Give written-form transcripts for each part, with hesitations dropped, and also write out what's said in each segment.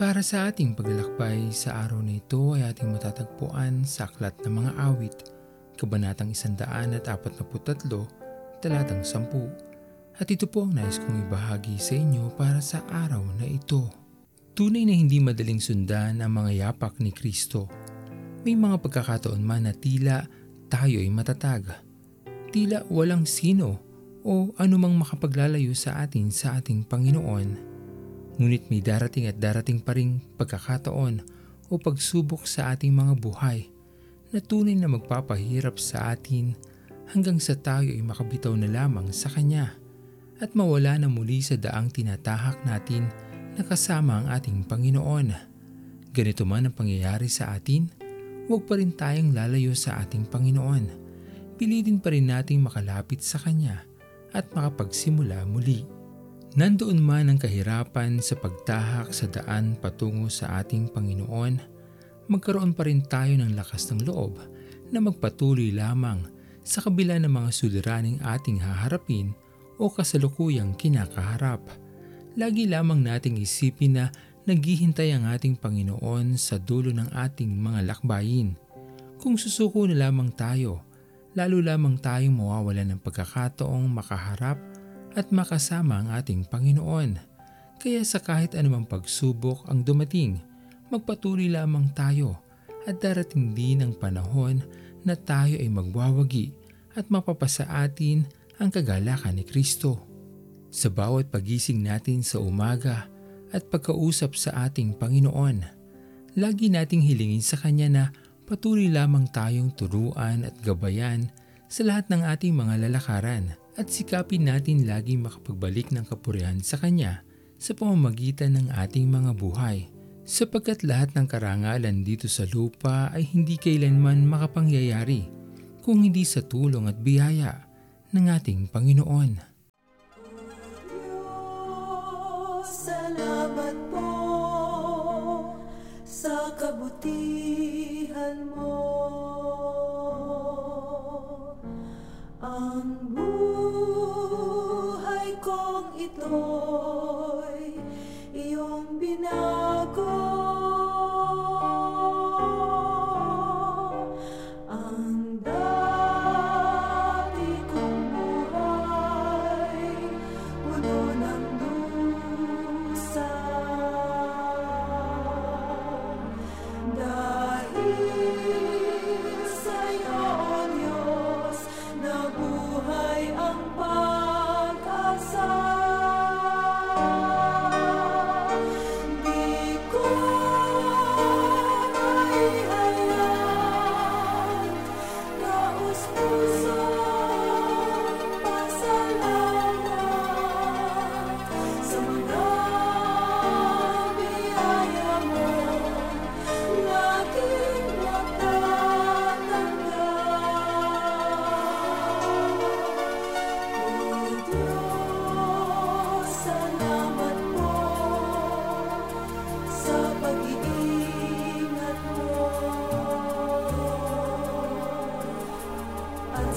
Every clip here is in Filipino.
Para sa ating paglalakbay sa araw na ito ay ating matatagpuan sa Aklat ng Mga Awit, Kabanatang 143, Talatang 10. At ito po ang nais kong ibahagi sa inyo para sa araw na ito. Tunay na hindi madaling sundan ang mga yapak ni Kristo. May mga pagkakataon man na tila tayo'y matatag. Tila walang sino o anumang makapaglalayo sa atin sa ating Panginoon. Ngunit may darating at darating pa ring pagkakataon o pagsubok sa ating mga buhay na tunay na magpapahirap sa atin hanggang sa tayo ay makabitaw na lamang sa Kanya at mawala na muli sa daang tinatahak natin na kasama ang ating Panginoon. Ganito man ang pangyayari sa atin, huwag pa rin tayong lalayo sa ating Panginoon. Pilitin pa rin nating makalapit sa Kanya at makapagsimula muli. Nandoon man ang kahirapan sa pagtahak sa daan patungo sa ating Panginoon, magkaroon pa rin tayo ng lakas ng loob na magpatuloy lamang sa kabila ng mga suliraning ating haharapin o kasalukuyang kinakaharap. Lagi lamang nating isipin na naghihintay ang ating Panginoon sa dulo ng ating mga lakbayin. Kung susuko na lamang tayo, lalo lamang tayong mawawalan ng pagkakataong makaharap at makasama ang ating Panginoon. Kaya sa kahit anumang pagsubok ang dumating, magpatuloy lamang tayo at darating din ang panahon na tayo ay magwawagi at mapapasa atin ang kagalakan ni Kristo. Sa bawat pagising natin sa umaga at pagkausap sa ating Panginoon, lagi nating hilingin sa Kanya na patuloy lamang tayong turuan at gabayan sa lahat ng ating mga lalakaran. At sikapin natin laging makapagbalik ng kapurihan sa Kanya sa pamamagitan ng ating mga buhay, sapagkat lahat ng karangalan dito sa lupa ay hindi kailanman makapangyayari kung hindi sa tulong at biyaya ng ating Panginoon. O Diyos, salamat po sa kabutihan mo. Ang buhay kong ito'y iyong binago. Ang dati kong buhay puno ng dusa. Dahil sa'yo, O Diyos, nabuhay ang pag-asa. Di ko maihayag na us-pusong pasalamat sa mga biyaya mo. Laging sa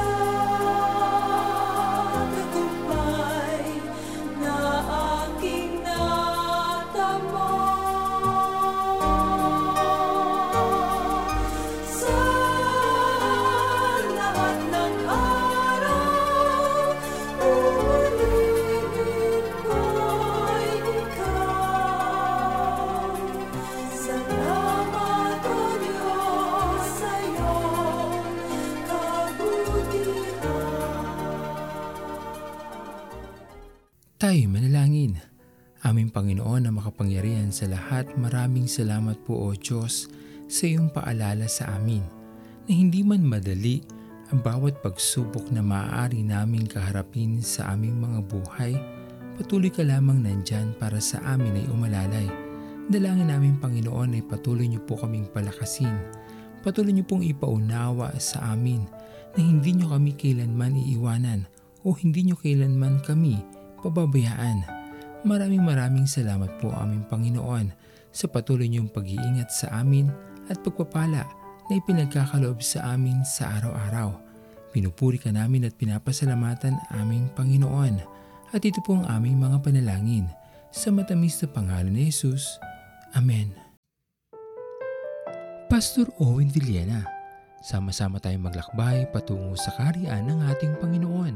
tagumpay na aking natamo. Sa lahat ng araw, ulitin ko'y ikaw. Salamat, O Diyos, sa'yo. Tayo'y manalangin. Aming Panginoon na makapangyarihan sa lahat, maraming salamat po, O Diyos, sa iyong paalala sa amin na hindi man madali ang bawat pagsubok na maaari naming kaharapin sa aming mga buhay, patuloy ka lamang nandyan para sa amin ay umalalay. Dalangin namin, Panginoon, ay patuloy niyo po kaming palakasin. Patuloy niyo pong ipaunawa sa amin na hindi niyo kami kailanman iiwanan o hindi niyo kailanman kami pababayaan. Maraming salamat po, aming Panginoon, sa patuloy niyong pag-iingat sa amin at pagpapala na ipinagkakaloob sa amin sa araw-araw. Pinupuri ka namin at pinapasalamatan, aming Panginoon. At ito po ang aming mga panalangin sa matamis na pangalan ni Jesus. Amen. Pastor Owen Villena, sama-sama tayong maglakbay patungo sa kaharian ng ating Panginoon.